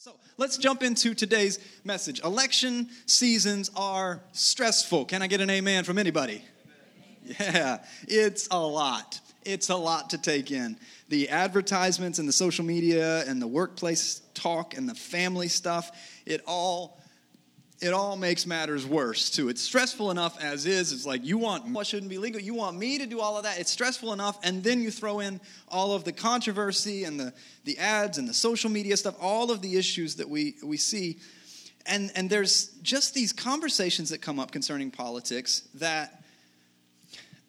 So let's jump into today's message. Election seasons are stressful. Can I get an amen from anybody? Amen. Yeah, it's a lot. It's a lot to take in. The advertisements and the social media and the workplace talk and the family stuff, it all makes matters worse, too. It's stressful enough as is. It's like, you want what shouldn't be legal. You want me to do all of that. It's stressful enough, and then you throw in all of the controversy and the ads and the social media stuff, all of the issues that we see. And there's just these conversations that come up concerning politics that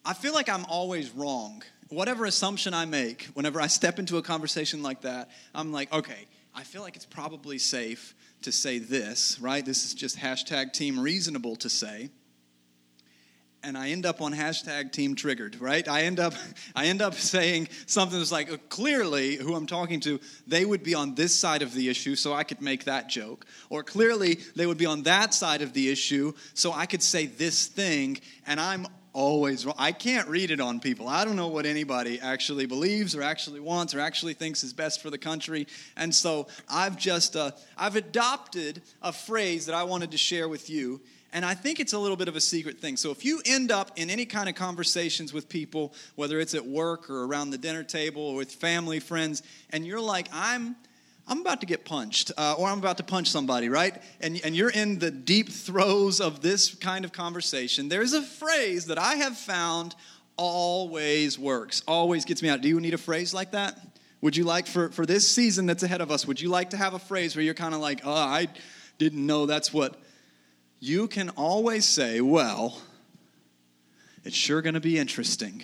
I feel like I'm always wrong. Whatever assumption I make, whenever I step into a conversation like that, I'm like, okay, I feel like it's probably safe to say this, right? This is just hashtag team reasonable to say. And I end up on hashtag team triggered, right? I end up saying something that's like, clearly who I'm talking to, they would be on this side of the issue, so I could make that joke. Or clearly they would be on that side of the issue, so I could say this thing, and I'm always wrong. I can't read it on people. I don't know what anybody actually believes or actually wants or actually thinks is best for the country. And so I've adopted a phrase that I wanted to share with you. And I think it's a little bit of a secret thing. So if you end up in any kind of conversations with people, whether it's at work or around the dinner table or with family, friends, and you're like, I'm about to get punched, or I'm about to punch somebody, right? And you're in the deep throes of this kind of conversation. There's a phrase that I have found always works, always gets me out. Do you need a phrase like that? Would you like, for this season that's ahead of us, would you like to have a phrase where you're kind of like, oh, I didn't know that's what? You can always say, well, it's sure going to be interesting.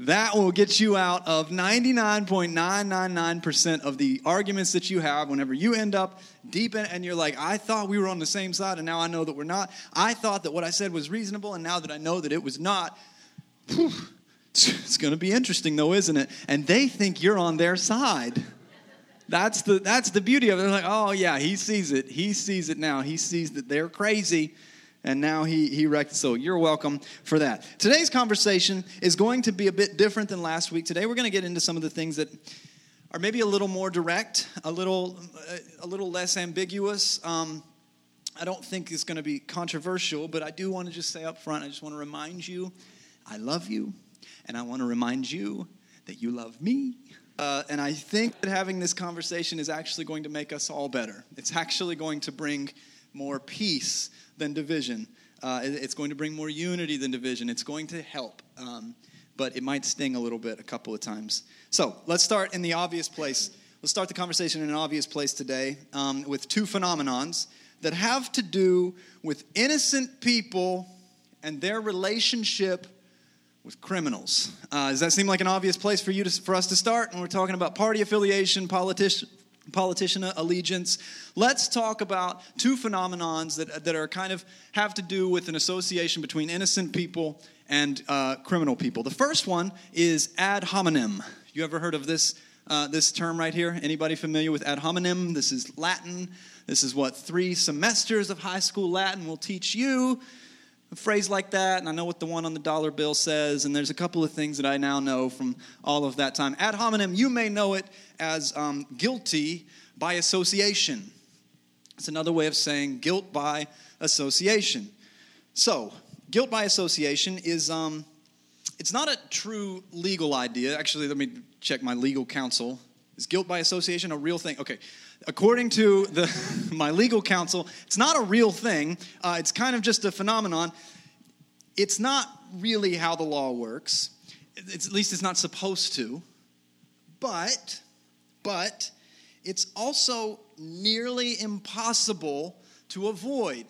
That will get you out of 99.999% of the arguments that you have whenever you end up deep in it and you're like, I thought we were on the same side and now I know that we're not. I thought that what I said was reasonable and now that I know that it was not, whew, it's going to be interesting though, isn't it? And they think you're on their side. That's the beauty of it. They're like, oh yeah, he sees it. He sees it now. He sees that they're crazy. And now he wrecked. So you're welcome for that. Today's conversation is going to be a bit different than last week. Today we're going to get into some of the things that are maybe a little more direct, a little less ambiguous. I don't think it's going to be controversial, but I do want to just say up front, I just want to remind you, I love you, and I want to remind you that you love me. And I think that having this conversation is actually going to make us all better. It's actually going to bring more peace than division. It's going to bring more unity than division. It's going to help, but it might sting a little bit a couple of times. So let's start in the obvious place. Let's start the conversation in an obvious place today with two phenomenons that have to do with innocent people and their relationship with criminals. Does that seem like an obvious place for you for us to start? When we're talking about party affiliation, politician allegiance. Let's talk about two phenomenons that are kind of have to do with an association between innocent people and criminal people. The first one is ad hominem. You ever heard of this term right here? Anybody familiar with ad hominem? This is Latin. This is what 3 semesters of high school Latin will teach you. A phrase like that, and I know what the one on the dollar bill says, and there's a couple of things that I now know from all of that time. Ad hominem, you may know it as guilty by association. It's another way of saying guilt by association. So, guilt by association is, it's not a true legal idea. Actually, let me check my legal counsel. Is guilt by association a real thing? Okay. According to my legal counsel, it's not a real thing. It's kind of just a phenomenon. It's not really how the law works. It's, at least it's not supposed to. But it's also nearly impossible to avoid.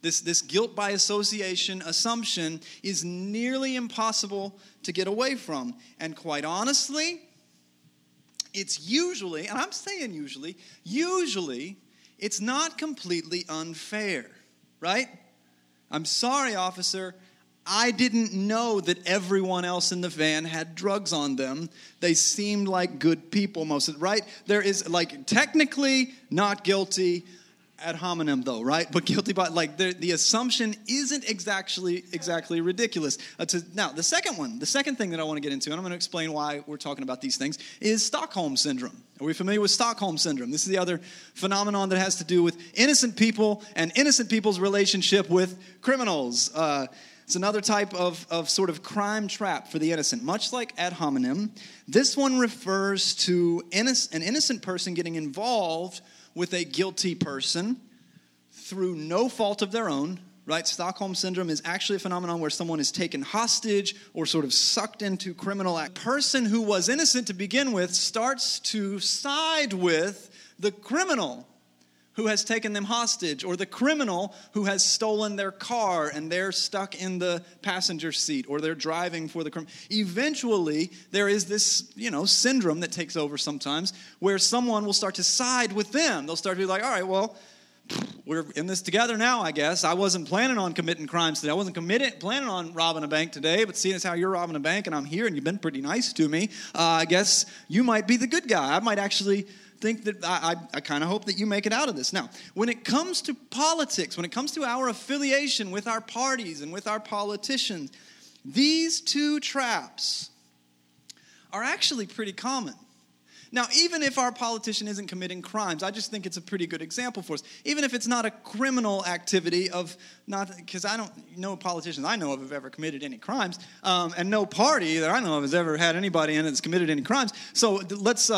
This guilt by association assumption is nearly impossible to get away from. And quite honestly, it's usually, and I'm saying usually, it's not completely unfair, right? I'm sorry, officer, I didn't know that everyone else in the van had drugs on them. They seemed like good people most of the, right? There is, like, technically not guilty. ad hominem though, right? But guilty by, like, the assumption isn't exactly ridiculous. Now, the second thing that I want to get into, and I'm going to explain why we're talking about these things, is Stockholm Syndrome. Are we familiar with Stockholm Syndrome? This is the other phenomenon that has to do with innocent people and innocent people's relationship with criminals. It's another type of sort of crime trap for the innocent. Much like ad hominem, this one refers to an innocent person getting involved with a guilty person through no fault of their own, right? Stockholm Syndrome is actually a phenomenon where someone is taken hostage or sort of sucked into criminal act. A person who was innocent to begin with starts to side with the criminal who has taken them hostage, or the criminal who has stolen their car and they're stuck in the passenger seat, or they're driving for the criminal. Eventually, there is this, syndrome that takes over sometimes where someone will start to side with them. They'll start to be like, all right, well, we're in this together now, I guess. I wasn't planning on committing crimes today. I wasn't planning on robbing a bank today, but seeing as how you're robbing a bank and I'm here and you've been pretty nice to me, I guess you might be the good guy. I might actually think that I kind of hope that you make it out of this. Now, when it comes to politics, when it comes to our affiliation with our parties and with our politicians, these two traps are actually pretty common. Now, even if our politician isn't committing crimes, I just think it's a pretty good example for us. Even if it's not a criminal activity because I don't know politicians I know of have ever committed any crimes, and no party that I know of has ever had anybody in it that's committed any crimes. So let's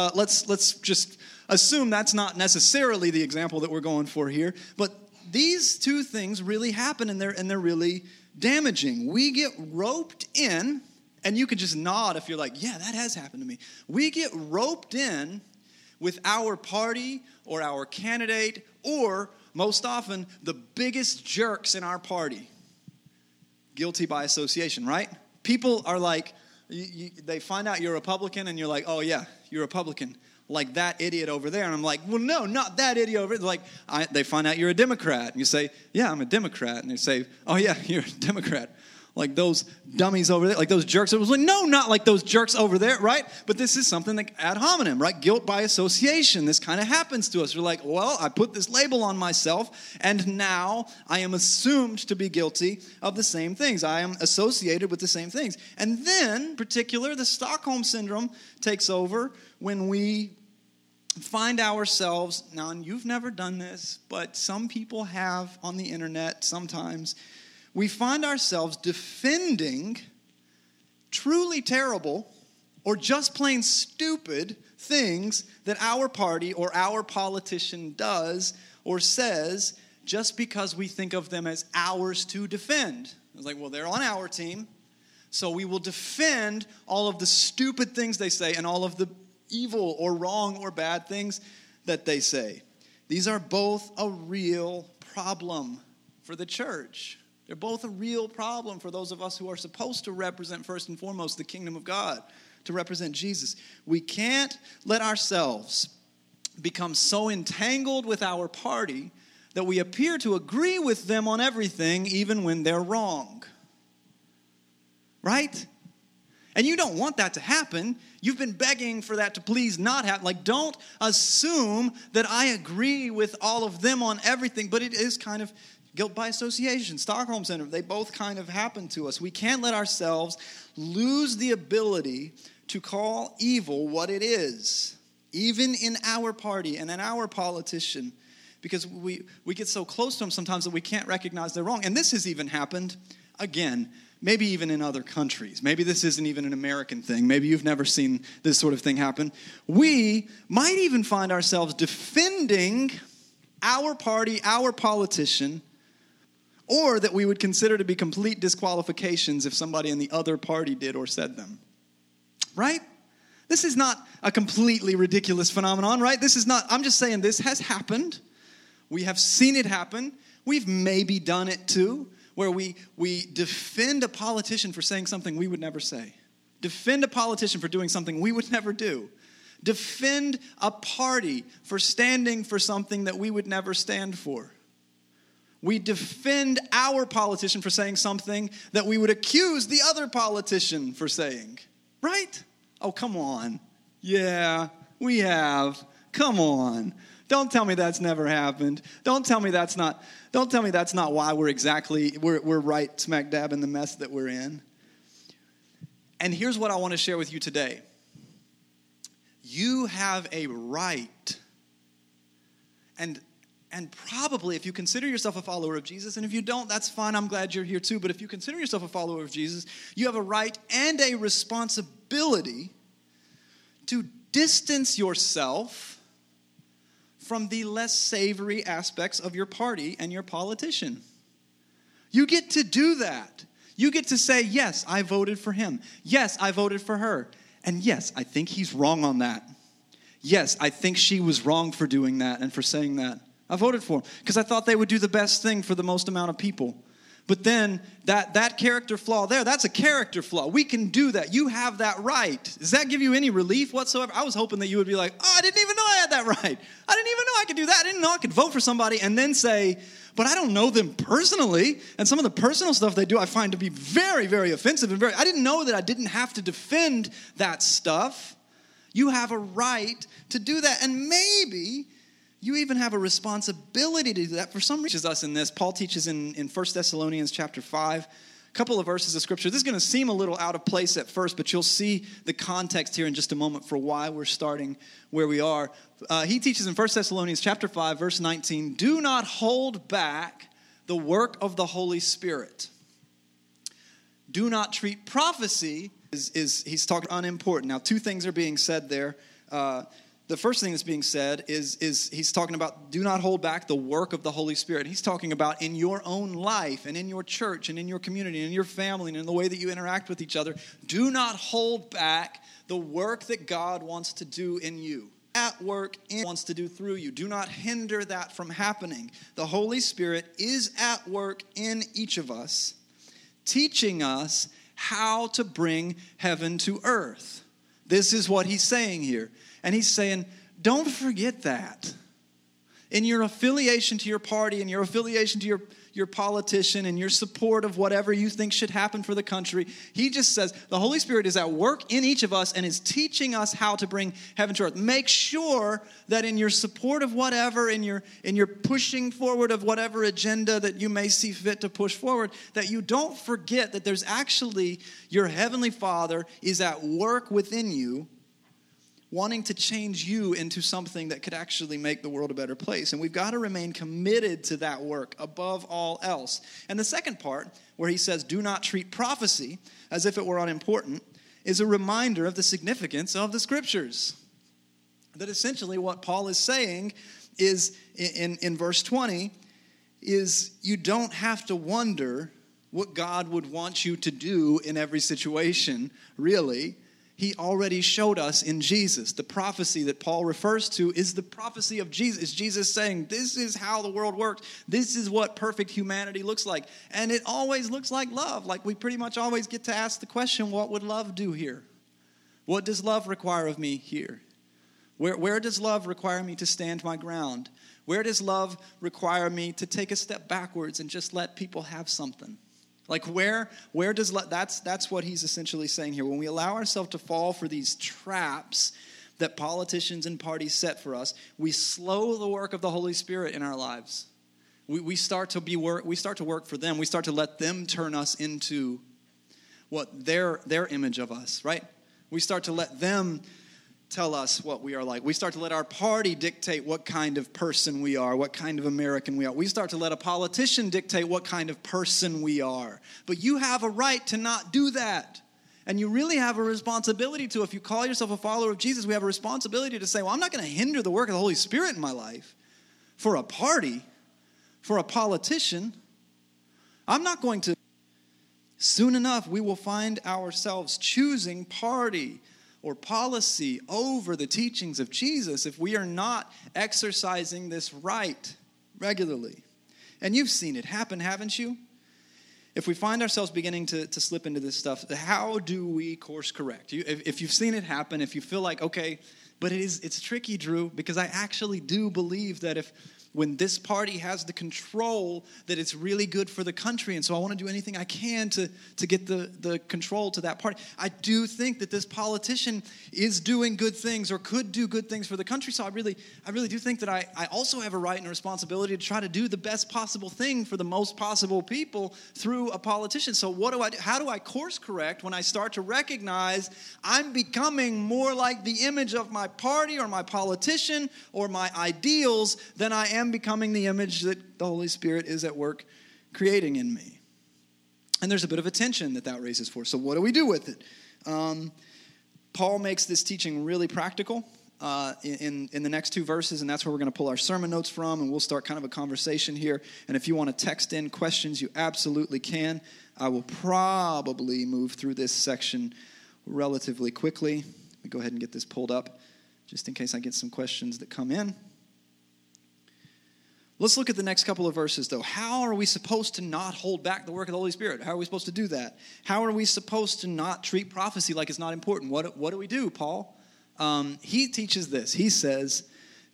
just assume that's not necessarily the example that we're going for here. But these two things really happen, and they're really damaging. We get roped in. And you could just nod if you're like, yeah, that has happened to me. We get roped in with our party or our candidate or, most often, the biggest jerks in our party. Guilty by association, right? People are like, they find out you're Republican and you're like, oh, yeah, you're Republican. Like that idiot over there. And I'm like, well, no, not that idiot over there. They're like, they find out you're a Democrat. And you say, yeah, I'm a Democrat. And they say, oh, yeah, you're a Democrat. Like those dummies over there, like those jerks. It was like, no, not like those jerks over there, right? But this is something like ad hominem, right? Guilt by association. This kind of happens to us. We're like, well, I put this label on myself, and now I am assumed to be guilty of the same things. I am associated with the same things. And then, in particular, the Stockholm Syndrome takes over when we find ourselves, now, and you've never done this, but some people have on the internet sometimes. We find ourselves defending truly terrible or just plain stupid things that our party or our politician does or says just because we think of them as ours to defend. It's like, well, they're on our team, so we will defend all of the stupid things they say and all of the evil or wrong or bad things that they say. These are both a real problem for the church. They're both a real problem for those of us who are supposed to represent, first and foremost, the kingdom of God, to represent Jesus. We can't let ourselves become so entangled with our party that we appear to agree with them on everything, even when they're wrong. Right? And you don't want that to happen. You've been begging for that to please not happen. Like, don't assume that I agree with all of them on everything, but it is kind of guilt by association, Stockholm Syndrome, they both kind of happen to us. We can't let ourselves lose the ability to call evil what it is, even in our party and in our politician, because we get so close to them sometimes that we can't recognize they're wrong. And this has even happened, again, maybe even in other countries. Maybe this isn't even an American thing. Maybe you've never seen this sort of thing happen. We might even find ourselves defending our party, our politician, or that we would consider to be complete disqualifications if somebody in the other party did or said them. Right? This is not a completely ridiculous phenomenon, right? I'm just saying this has happened. We have seen it happen. We've maybe done it too, where we defend a politician for saying something we would never say. Defend a politician for doing something we would never do. Defend a party for standing for something that we would never stand for. We defend our politician for saying something that we would accuse the other politician for saying. Right? Oh, come on. Yeah, we have. Come on. Don't tell me that's never happened. Don't tell me that's not why we're right smack dab in the mess that we're in. And here's what I want to share with you today. You have a right, and probably if you consider yourself a follower of Jesus, and if you don't, that's fine, I'm glad you're here too, but if you consider yourself a follower of Jesus, you have a right and a responsibility to distance yourself from the less savory aspects of your party and your politician. You get to do that. You get to say, yes, I voted for him. Yes, I voted for her. And yes, I think he's wrong on that. Yes, I think she was wrong for doing that and for saying that. I voted for him because I thought they would do the best thing for the most amount of people. But then that character flaw there, that's a character flaw. We can do that. You have that right. Does that give you any relief whatsoever? I was hoping that you would be like, oh, I didn't even know I had that right. I didn't even know I could do that. I didn't know I could vote for somebody and then say, but I don't know them personally. And some of the personal stuff they do I find to be very, very offensive. And I didn't know that I didn't have to defend that stuff. You have a right to do that. And maybe you even have a responsibility to do that. For some reason, teaches us in this. Paul teaches in 1 Thessalonians chapter 5, a couple of verses of Scripture. This is going to seem a little out of place at first, but you'll see the context here in just a moment for why we're starting where we are. He teaches in 1 Thessalonians chapter 5, verse 19, do not hold back the work of the Holy Spirit. Do not treat prophecy is he's talking unimportant. Now, two things are being said there. The first thing that's being said is he's talking about do not hold back the work of the Holy Spirit. He's talking about in your own life and in your church and in your community and in your family and in the way that you interact with each other. Do not hold back the work that God wants to do in you. That work wants to do through you. Do not hinder that from happening. The Holy Spirit is at work in each of us, teaching us how to bring heaven to earth. This is what he's saying here. And he's saying, don't forget that. In your affiliation to your party, in your affiliation to your politician, in your support of whatever you think should happen for the country, he just says the Holy Spirit is at work in each of us and is teaching us how to bring heaven to earth. Make sure that in your support of whatever, in your pushing forward of whatever agenda that you may see fit to push forward, that you don't forget that there's actually your Heavenly Father is at work within you, wanting to change you into something that could actually make the world a better place. And we've got to remain committed to that work above all else. And the second part, where he says, do not treat prophecy as if it were unimportant, is a reminder of the significance of the Scriptures. That essentially what Paul is saying is, in verse 20, is you don't have to wonder what God would want you to do in every situation, really. He already showed us in Jesus. The prophecy that Paul refers to is the prophecy of Jesus. It's Jesus saying, this is how the world works. This is what perfect humanity looks like. And it always looks like love. Like we pretty much always get to ask the question, what would love do here? What does love require of me here? Where does love require me to stand my ground? Where does love require me to take a step backwards and just let people have something? Like where does that's what he's essentially saying here. When we allow ourselves to fall for these traps that politicians and parties set for us, we slow the work of the Holy Spirit in our lives. We start to work for them. We start to let them turn us into what their image of us, right? We start to let them tell us what we are like. We start to let our party dictate what kind of person we are, what kind of American we are. We start to let a politician dictate what kind of person we are. But you have a right to not do that. And you really have a responsibility to, if you call yourself a follower of Jesus, we have a responsibility to say, well, I'm not going to hinder the work of the Holy Spirit in my life for a party, for a politician. I'm not going to. Soon enough, we will find ourselves choosing party or policy over the teachings of Jesus if we are not exercising this right regularly. And you've seen it happen, haven't you? If we find ourselves beginning to slip into this stuff, how do we course correct? If you've seen it happen, if you feel like, okay, but it's tricky, Drew, because I actually do believe that if when this party has the control that it's really good for the country, and so I want to do anything I can to get the control to that party. I do think that this politician is doing good things or could do good things for the country, so I really do think that I also have a right and a responsibility to try to do the best possible thing for the most possible people through a politician. So what do I do? How do I course correct when I start to recognize I'm becoming more like the image of my party or my politician or my ideals than I am becoming the image that the Holy Spirit is at work creating in me? And there's a bit of a tension that raises for us. So what do we do with it? Paul makes this teaching really practical in the next two verses, and that's where we're going to pull our sermon notes from, and we'll start kind of a conversation here. And if you want to text in questions, you absolutely can. I will probably move through this section relatively quickly. Let me go ahead and get this pulled up just in case I get some questions that come in. Let's look at the next couple of verses, though. How are we supposed to not hold back the work of the Holy Spirit? How are we supposed to do that? How are we supposed to not treat prophecy like it's not important? What do we do, Paul? He teaches this. He says,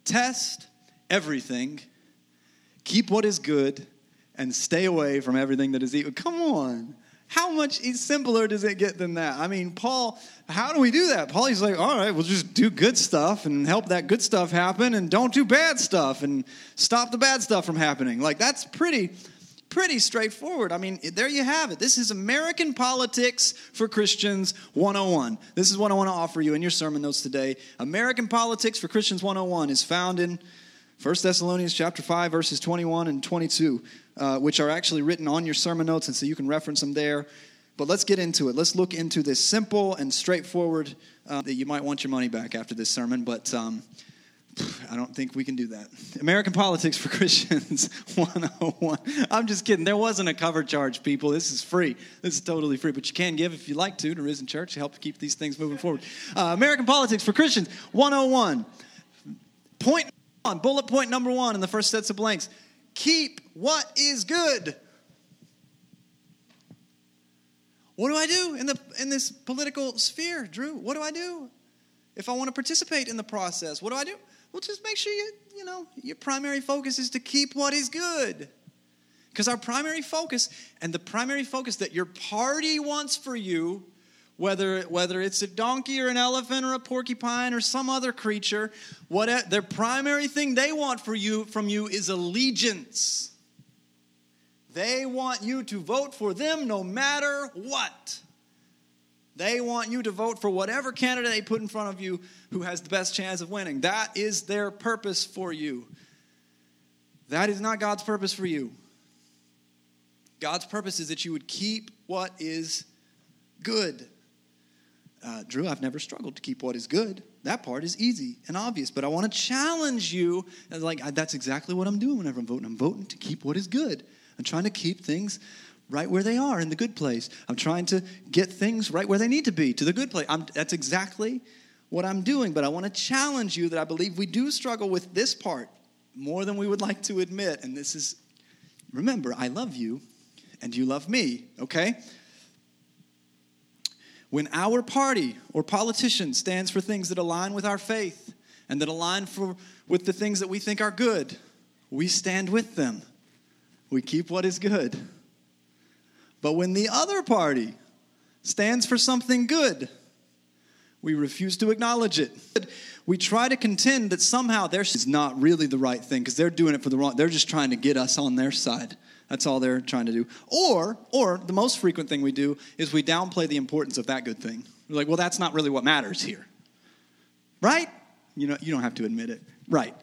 test everything, keep what is good, and stay away from everything that is evil. Come on. How much simpler does it get than that? I mean, Paul, how do we do that? Paul, he's like, all right, we'll just do good stuff and help that good stuff happen and don't do bad stuff and stop the bad stuff from happening. Like, that's pretty straightforward. I mean, there you have it. This is American politics for Christians 101. This is what I want to offer you in your sermon notes today. American politics for Christians 101 is found in 1 Thessalonians chapter 5, verses 21 and 22. Which are actually written on your sermon notes, and so you can reference them there. But let's get into it. Let's look into this simple and straightforward that you might want your money back after this sermon, but I don't think we can do that. American Politics for Christians 101. I'm just kidding. There wasn't a cover charge, people. This is free. This is totally free, but you can give if you like to Risen Church to help keep these things moving forward. American Politics for Christians 101. Point on, bullet point number one in the first sets of blanks. Keep what is good. What do I do in this political sphere, Drew? What do I do if I want to participate in the process? What do I do? Well, just make sure you your primary focus is to keep what is good. Because our primary focus and the primary focus that your party wants for you, whether it's a donkey or an elephant or a porcupine or some other creature, their primary thing they want from you is allegiance. They want you to vote for them no matter what. They want you to vote for whatever candidate they put in front of you who has the best chance of winning. That is their purpose for you. That is not God's purpose for you. God's purpose is that you would keep what is good. Drew, I've never struggled to keep what is good. That part is easy and obvious, but I want to challenge you. That's exactly what I'm doing whenever I'm voting. I'm voting to keep what is good. I'm trying to keep things right where they are in the good place. I'm trying to get things right where they need to be, to the good place. That's exactly what I'm doing, but I want to challenge you that I believe we do struggle with this part more than we would like to admit, and this is, remember, I love you, and you love me, okay? When our party or politician stands for things that align with our faith and that align with the things that we think are good, we stand with them. We keep what is good. But when the other party stands for something good, we refuse to acknowledge it. We try to contend that somehow theirs is not really the right thing because they're doing it for the wrong. They're just trying to get us on their side. That's all they're trying to do. Or the most frequent thing we do is we downplay the importance of that good thing. We're like, well, that's not really what matters here. Right? You don't have to admit it. Right.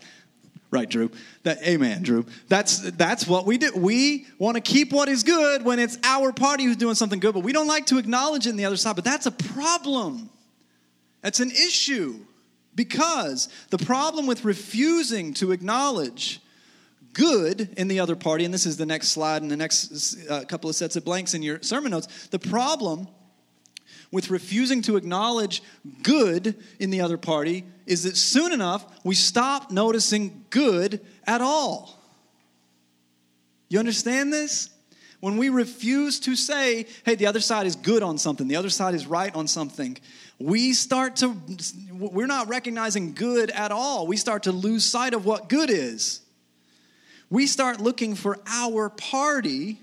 Right, Drew. Amen, Drew. That's what we do. We want to keep what is good when it's our party who's doing something good, but we don't like to acknowledge it on the other side. But that's a problem. That's an issue. Because the problem with refusing to acknowledge good in the other party, and this is the next slide and the next couple of sets of blanks in your sermon notes, the problem with refusing to acknowledge good in the other party is that soon enough we stop noticing good at all. You understand this? When we refuse to say, hey, the other side is good on something, the other side is right on something, we're not recognizing good at all. We start to lose sight of what good is. We start looking for our party,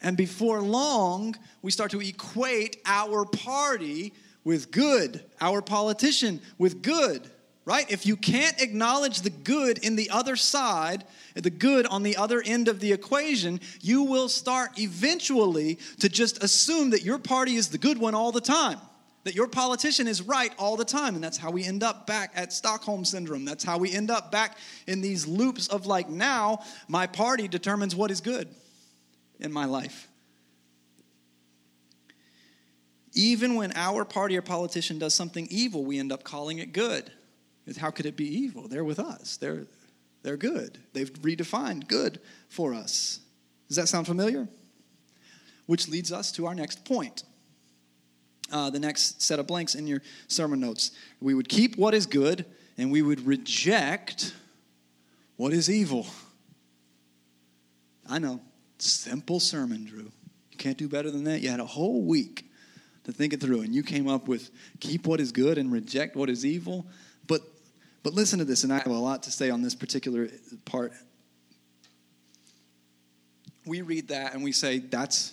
and before long, we start to equate our party with good, our politician with good, right? If you can't acknowledge the good in the other side, the good on the other end of the equation, you will start eventually to just assume that your party is the good one all the time, that your politician is right all the time. And that's how we end up back at Stockholm Syndrome. That's how we end up back in these loops of like, now my party determines what is good in my life. Even when our party or politician does something evil, we end up calling it good. How could it be evil? They're with us. They're good. They've redefined good for us. Does that sound familiar? Which leads us to our next point. The next set of blanks in your sermon notes. We would keep what is good, and we would reject what is evil. I know. Simple sermon, Drew. You can't do better than that. You had a whole week to think it through, and you came up with keep what is good and reject what is evil. But listen to this, and I have a lot to say on this particular part. We read that, and we say, that's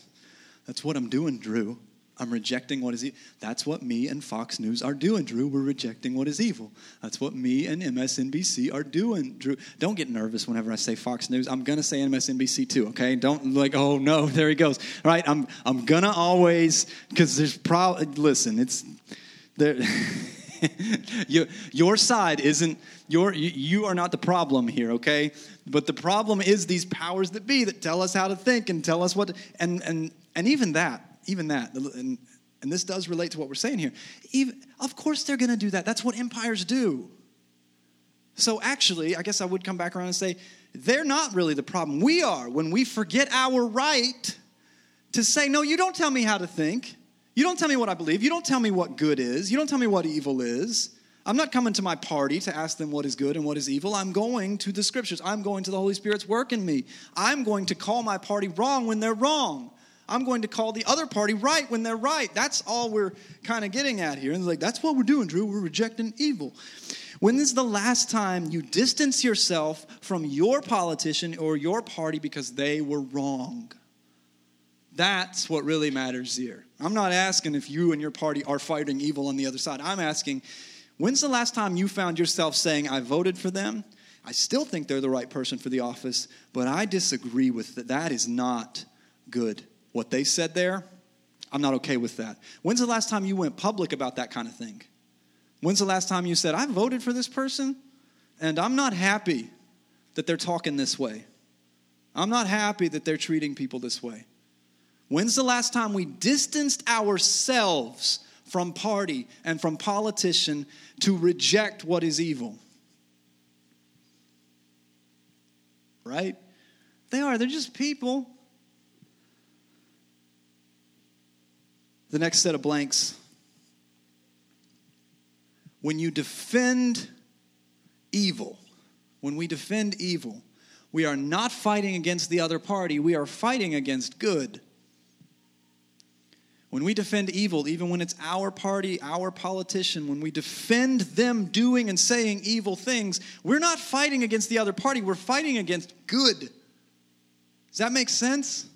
what I'm doing, Drew. I'm rejecting what is evil. That's what me and Fox News are doing, Drew. We're rejecting what is evil. That's what me and MSNBC are doing, Drew. Don't get nervous whenever I say Fox News. I'm going to say MSNBC too, okay? Don't like, oh, no, there he goes. All right, I'm going to always, because there's probably, listen, it's, there. Your side isn't, you are not the problem here, okay? But the problem is these powers that be that tell us how to think and tell us what, to, and even that, and this does relate to what we're saying here. Of course they're going to do that. That's what empires do. So actually, I guess I would come back around and say, they're not really the problem. We are, when we forget our right to say, no, you don't tell me how to think. You don't tell me what I believe. You don't tell me what good is. You don't tell me what evil is. I'm not coming to my party to ask them what is good and what is evil. I'm going to the scriptures. I'm going to the Holy Spirit's work in me. I'm going to call my party wrong when they're wrong. I'm going to call the other party right when they're right. That's all we're kind of getting at here. And it's like, that's what we're doing, Drew. We're rejecting evil. When is the last time you distance yourself from your politician or your party because they were wrong? That's what really matters here. I'm not asking if you and your party are fighting evil on the other side. I'm asking, when's the last time you found yourself saying, I voted for them? I still think they're the right person for the office, but I disagree with that. That is not good. What they said there, I'm not okay with that. When's the last time you went public about that kind of thing? When's the last time you said, I voted for this person, and I'm not happy that they're talking this way. I'm not happy that they're treating people this way. When's the last time we distanced ourselves from party and from politician to reject what is evil? Right? They're just people. The next set of blanks. When we defend evil, we are not fighting against the other party. We are fighting against good. When we defend evil, even when it's our party, our politician, when we defend them doing and saying evil things, we're not fighting against the other party. We're fighting against good. Does that make sense?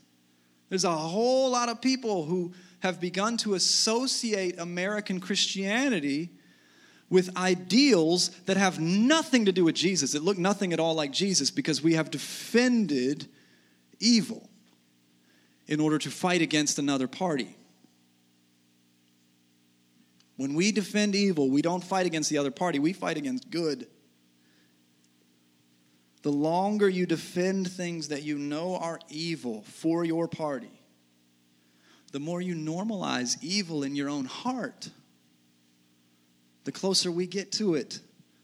There's a whole lot of people who have begun to associate American Christianity with ideals that have nothing to do with Jesus, that look nothing at all like Jesus, because we have defended evil in order to fight against another party. When we defend evil, we don't fight against the other party. We fight against good. The longer you defend things that you know are evil for your party, the more you normalize evil in your own heart, the closer we get to it.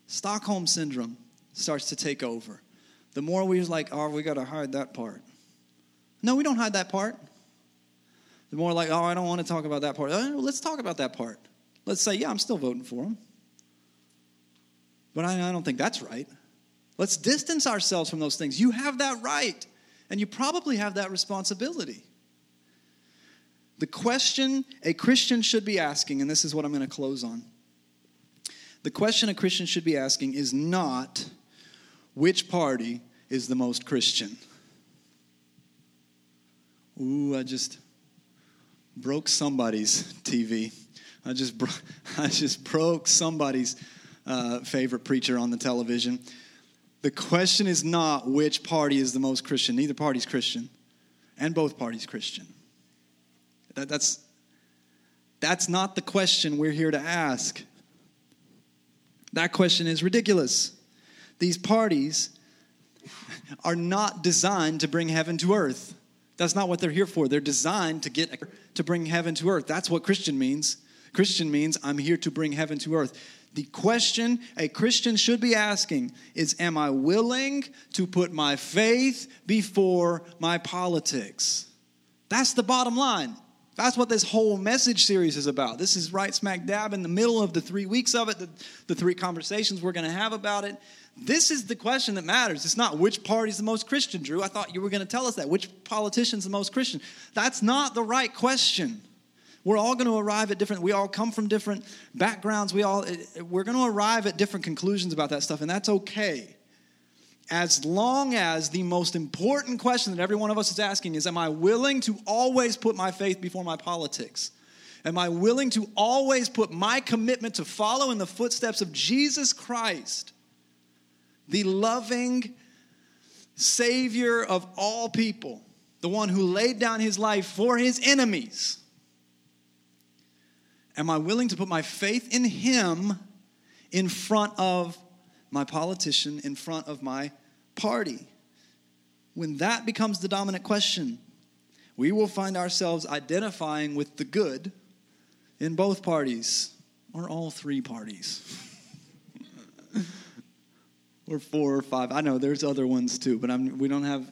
Stockholm Syndrome starts to take over. The more we're like, oh, we got to hide that part. No, we don't hide that part. The more like, oh, I don't want to talk about that part. Oh, let's talk about that part. Let's say, yeah, I'm still voting for him. But I don't think that's right. Let's distance ourselves from those things. You have that right, and you probably have that responsibility. The question a Christian should be asking, and this is what I'm going to close on. The question a Christian should be asking is not which party is the most Christian. Ooh, I just broke somebody's TV. I just broke somebody's favorite preacher on the television. The question is not which party is the most Christian. Neither party's Christian, and both parties Christian. That's not the question we're here to ask. That question is ridiculous. These parties are not designed to bring heaven to earth. That's not what they're here for. They're designed to bring heaven to earth. That's what Christian means. Christian means I'm here to bring heaven to earth. The question a Christian should be asking is, am I willing to put my faith before my politics? That's the bottom line. That's what this whole message series is about. This is right smack dab in the middle of the 3 weeks of it, the three conversations we're going to have about it. This is the question that matters. It's not which party's the most Christian, Drew. I thought you were going to tell us that. Which politician's the most Christian? That's not the right question. We're all going to arrive at different, we all come from different backgrounds. We're going to arrive at different conclusions about that stuff, and that's okay. As long as the most important question that every one of us is asking is, am I willing to always put my faith before my politics? Am I willing to always put my commitment to follow in the footsteps of Jesus Christ, the loving Savior of all people, the one who laid down his life for his enemies? Am I willing to put my faith in him in front of my politician, in front of my party? When that becomes the dominant question, we will find ourselves identifying with the good in both parties, or all three parties, or four or five. I know there's other ones too, but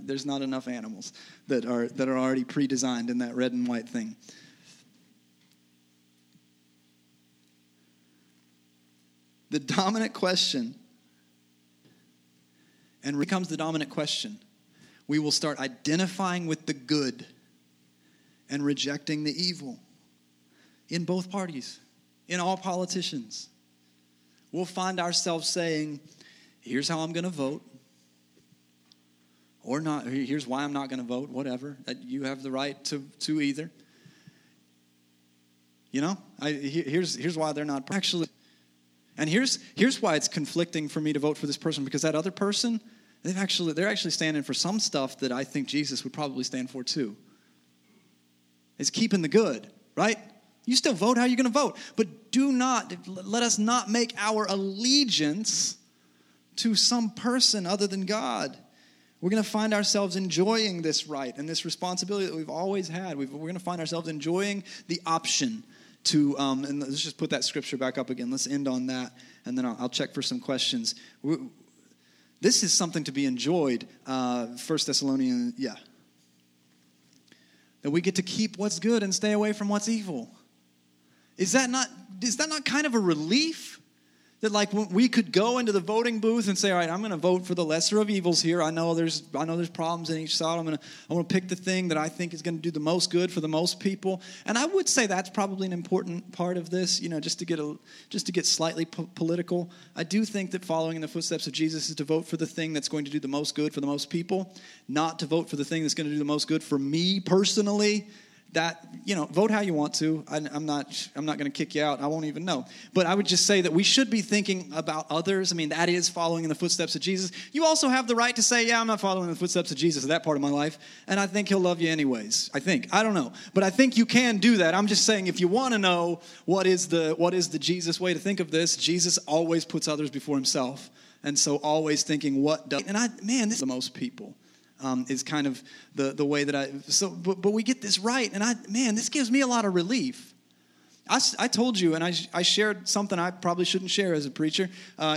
there's not enough animals that are already pre-designed in that red and white thing. The dominant question, and when it becomes the dominant question, we will start identifying with the good and rejecting the evil in both parties, in all politicians. We'll find ourselves saying, here's how I'm going to vote, or not, here's why I'm not going to vote, whatever. You have the right to either. You know, here's why they're not actually. And here's why it's conflicting for me to vote for this person, because that other person, they're actually standing for some stuff that I think Jesus would probably stand for too. It's keeping the good, right? You still vote how you're going to vote, but let us not make our allegiance to some person other than God. We're going to find ourselves enjoying this right and this responsibility that we've always had. We're going to find ourselves enjoying the option to and let's just put that scripture back up again. Let's end on that, and then I'll check for some questions. This is something to be enjoyed. 1 Thessalonians, yeah. That we get to keep what's good and stay away from what's evil. Is that not kind of a relief? That like we could go into the voting booth and say, all right, I'm going to vote for the lesser of evils here. I know there's problems in each side. I'm going to pick the thing that I think is going to do the most good for the most people. And I would say that's probably an important part of this, you know, just to get slightly political. I do think that following in the footsteps of Jesus is to vote for the thing that's going to do the most good for the most people, not to vote for the thing that's going to do the most good for me personally. That, you know, vote how you want to. I'm not going to kick you out. I won't even know. But I would just say that we should be thinking about others. I mean, that is following in the footsteps of Jesus. You also have the right to say, yeah, I'm not following in the footsteps of Jesus in that part of my life, and I think he'll love you anyways. I think. I don't know. But I think you can do that. I'm just saying, if you want to know what is the Jesus way to think of this, Jesus always puts others before himself. And so always thinking this is the most people. Is kind of the way that but we get this right, and this gives me a lot of relief. I told you, and I shared something I probably shouldn't share as a preacher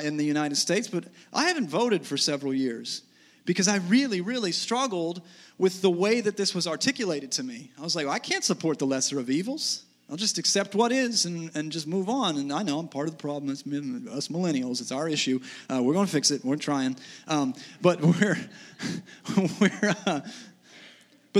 in the United States, but I haven't voted for several years because I really, really struggled with the way that this was articulated to me. I was like, well, I can't support the lesser of evils. I'll just accept what is and just move on. And I know I'm part of the problem. It's us millennials. It's our issue. We're going to fix it. We're trying. But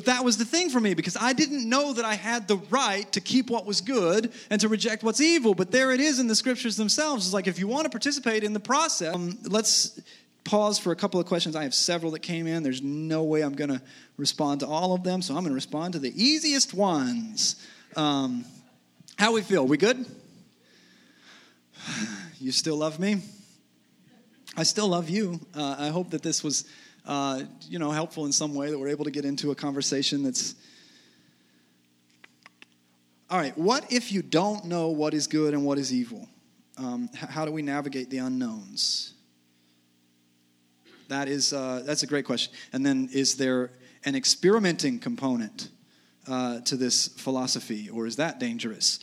that was the thing for me, because I didn't know that I had the right to keep what was good and to reject what's evil. But there it is in the scriptures themselves. It's like, if you want to participate in the process, let's pause for a couple of questions. I have several that came in. There's no way I'm going to respond to all of them, so I'm going to respond to the easiest ones. How we feel? We good? You still love me? I still love you. I hope that this was, helpful in some way, that we're able to get into a conversation that's... All right, what if you don't know what is good and what is evil? How do we navigate the unknowns? That's a great question. And then, is there an experimenting component to this philosophy, or is that dangerous?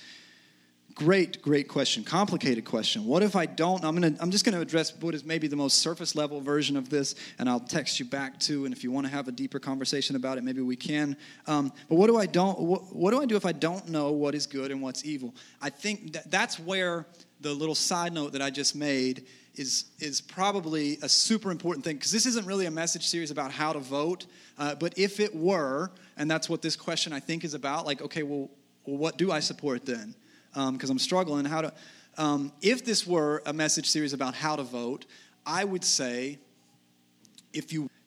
Great question. Complicated question. What if I don't? I'm just going to address what is maybe the most surface level version of this, and I'll text you back too. And if you want to have a deeper conversation about it, maybe we can. But what do I do if I don't know what is good and what's evil? I think that's where the little side note that I just made is probably a super important thing, because this isn't really a message series about how to vote, but if it were, and that's what this question I think is about, like, okay, well what do I support then? Because I'm struggling. If this were a message series about how to vote, I would say,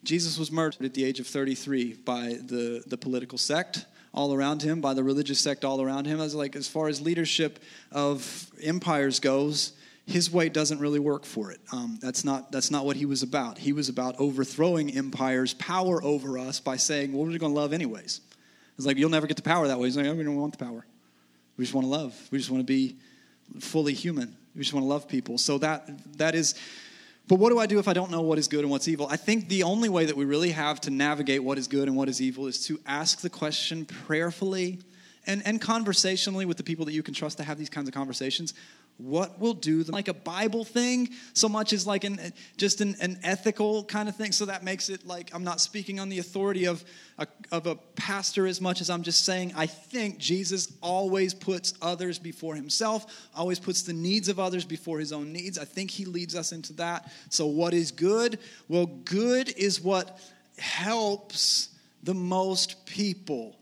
Jesus was murdered at the age of 33 by the political sect all around him, by the religious sect all around him. I was like, as far as leadership of empires goes, his way doesn't really work for it. That's not what he was about. He was about overthrowing empires' power over us by saying, well, we're going to love anyways. It's like, you'll never get the power that way. He's like, oh, we don't want the power. We just want to love. We just want to be fully human. We just want to love people. So that is, but what do I do if I don't know what is good and what's evil? I think the only way that we really have to navigate what is good and what is evil is to ask the question prayerfully and conversationally with the people that you can trust to have these kinds of conversations. What will do them? Like a Bible thing so much as like an ethical kind of thing. So that makes it like I'm not speaking on the authority of a pastor as much as I'm just saying I think Jesus always puts others before himself, always puts the needs of others before his own needs. I think he leads us into that. So what is good? Well, good is what helps the most people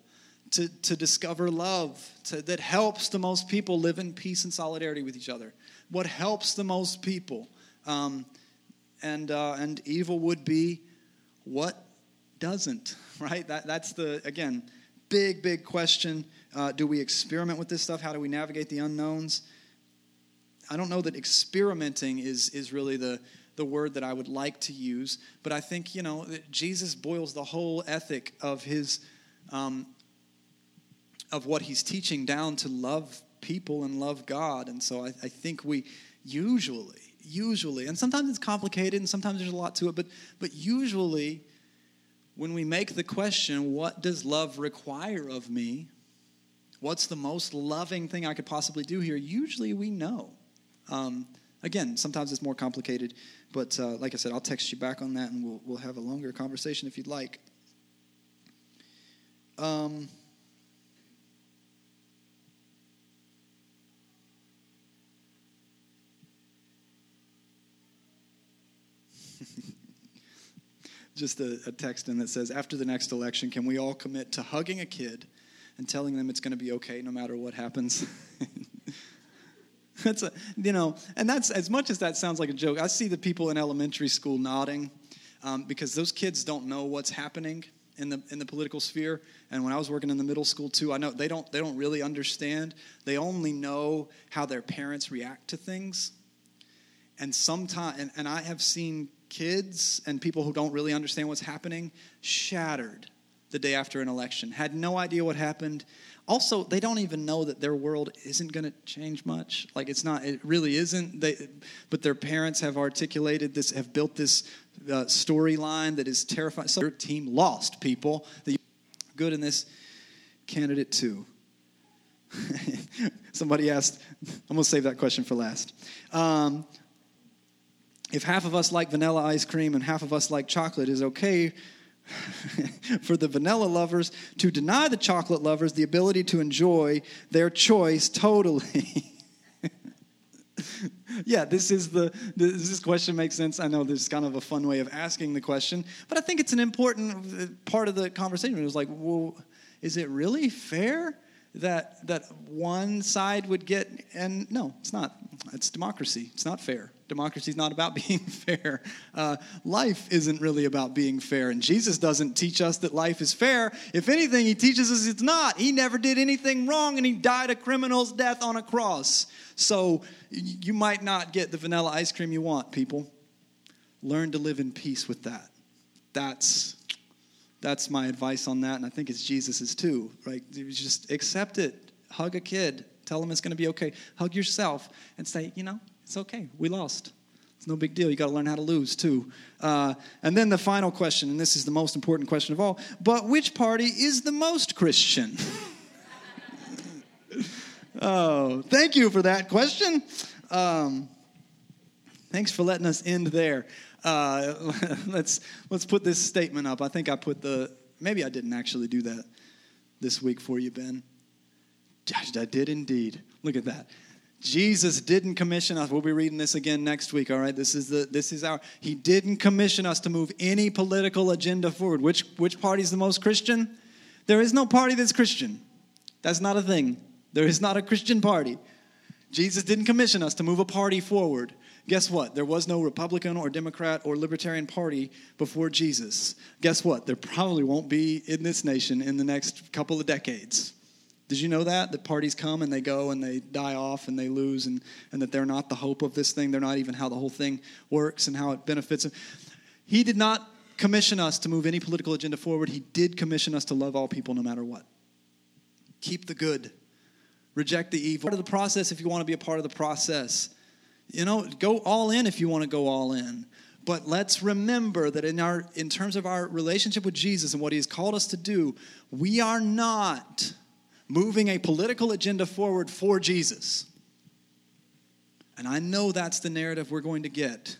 to discover love, that helps the most people live in peace and solidarity with each other. What helps the most people, and evil would be what doesn't, right? That's the big question. Do we experiment with this stuff? How do we navigate the unknowns? I don't know that experimenting is really the word that I would like to use, but I think that Jesus boils the whole ethic of his. Of what he's teaching down to love people and love God. And so I think we usually, and sometimes it's complicated and sometimes there's a lot to it, but usually when we make the question, what does love require of me? What's the most loving thing I could possibly do here? Usually we know. Again, sometimes it's more complicated, but like I said, I'll text you back on that and we'll have a longer conversation if you'd like. Just a text in that says, after the next election, can we all commit to hugging a kid and telling them it's going to be okay no matter what happens? That's and that's, as much as that sounds like a joke, I see the people in elementary school nodding because those kids don't know what's happening in the political sphere. And when I was working in the middle school too, I know they don't really understand. They only know how their parents react to things. And sometimes, and I have seen kids and people who don't really understand what's happening shattered the day after an election, had no idea what happened. Also, they don't even know that their world isn't going to change much. Like, it really isn't. But their parents have articulated this, have built this storyline that is terrifying. So your team lost, people. You're good in this candidate too. Somebody asked, I'm going to save that question for last. If half of us like vanilla ice cream and half of us like chocolate, is okay for the vanilla lovers to deny the chocolate lovers the ability to enjoy their choice totally? Yeah, this question makes sense. I know this is kind of a fun way of asking the question, but I think it's an important part of the conversation. It was like, well, is it really fair that one side would get, and no, it's not. It's democracy. It's not fair. Democracy is not about being fair. Life isn't really about being fair, and Jesus doesn't teach us that life is fair. If anything, he teaches us it's not. He never did anything wrong, and he died a criminal's death on a cross. So you might not get the vanilla ice cream you want, people. Learn to live in peace with that. That's my advice on that, and I think it's Jesus's too. Right? Just accept it. Hug a kid. Tell them it's going to be okay. Hug yourself and say, you know, it's okay. We lost. It's no big deal. You got to learn how to lose too. And then the final question, and this is the most important question of all, but which party is the most Christian? Oh, thank you for that question. Thanks for letting us end there. Let's put this statement up. I think I put maybe I didn't actually do that this week for you, Ben. I did indeed. Look at that. Jesus didn't commission us. We'll be reading this again next week, all right? He didn't commission us to move any political agenda forward. Which party's the most Christian? There is no party that's Christian. That's not a thing. There is not a Christian party. Jesus didn't commission us to move a party forward. Guess what? There was no Republican or Democrat or Libertarian party before Jesus. Guess what? There probably won't be in this nation in the next couple of decades. Did you know that? That parties come and they go and they die off and they lose and that they're not the hope of this thing. They're not even how the whole thing works and how it benefits them. He did not commission us to move any political agenda forward. He did commission us to love all people no matter what. Keep the good. Reject the evil. Part of the process if you want to be a part of the process. You know, go all in if you want to go all in. But let's remember that in terms of our relationship with Jesus and what he's called us to do, we are not moving a political agenda forward for Jesus. And I know that's the narrative we're going to get.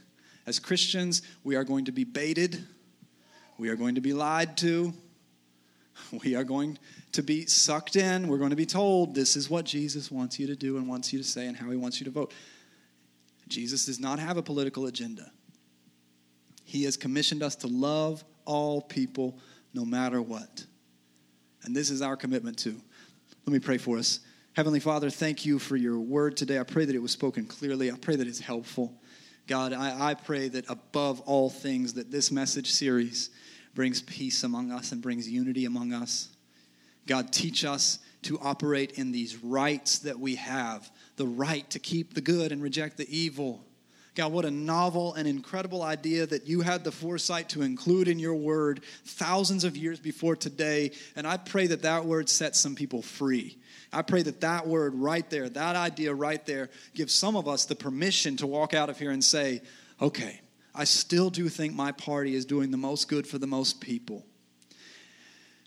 As Christians, we are going to be baited. We are going to be lied to. We are going to be sucked in. We're going to be told this is what Jesus wants you to do and wants you to say and how he wants you to vote. Jesus does not have a political agenda. He has commissioned us to love all people no matter what. And this is our commitment too. Let me pray for us. Heavenly Father, thank you for your word today. I pray that it was spoken clearly. I pray that it's helpful. God, I pray that above all things that this message series brings peace among us and brings unity among us. God, teach us to operate in these rights that we have, the right to keep the good and reject the evil. God, what a novel and incredible idea that you had the foresight to include in your word thousands of years before today. And I pray that that word sets some people free. I pray that that word right there, that idea right there, gives some of us the permission to walk out of here and say, okay, I still do think my party is doing the most good for the most people.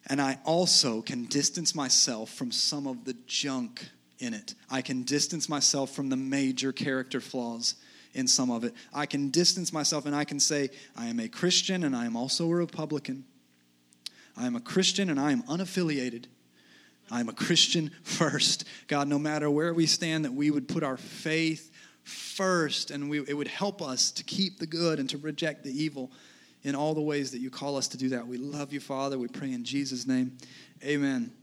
And I also can distance myself from some of the junk in it. I can distance myself from the major character flaws in some of it. I can distance myself and I can say, I am a Christian and I am also a Republican. I am a Christian and I am unaffiliated. I am a Christian first. God, no matter where we stand, that we would put our faith first and it would help us to keep the good and to reject the evil in all the ways that you call us to do that. We love you, Father. We pray in Jesus' name. Amen.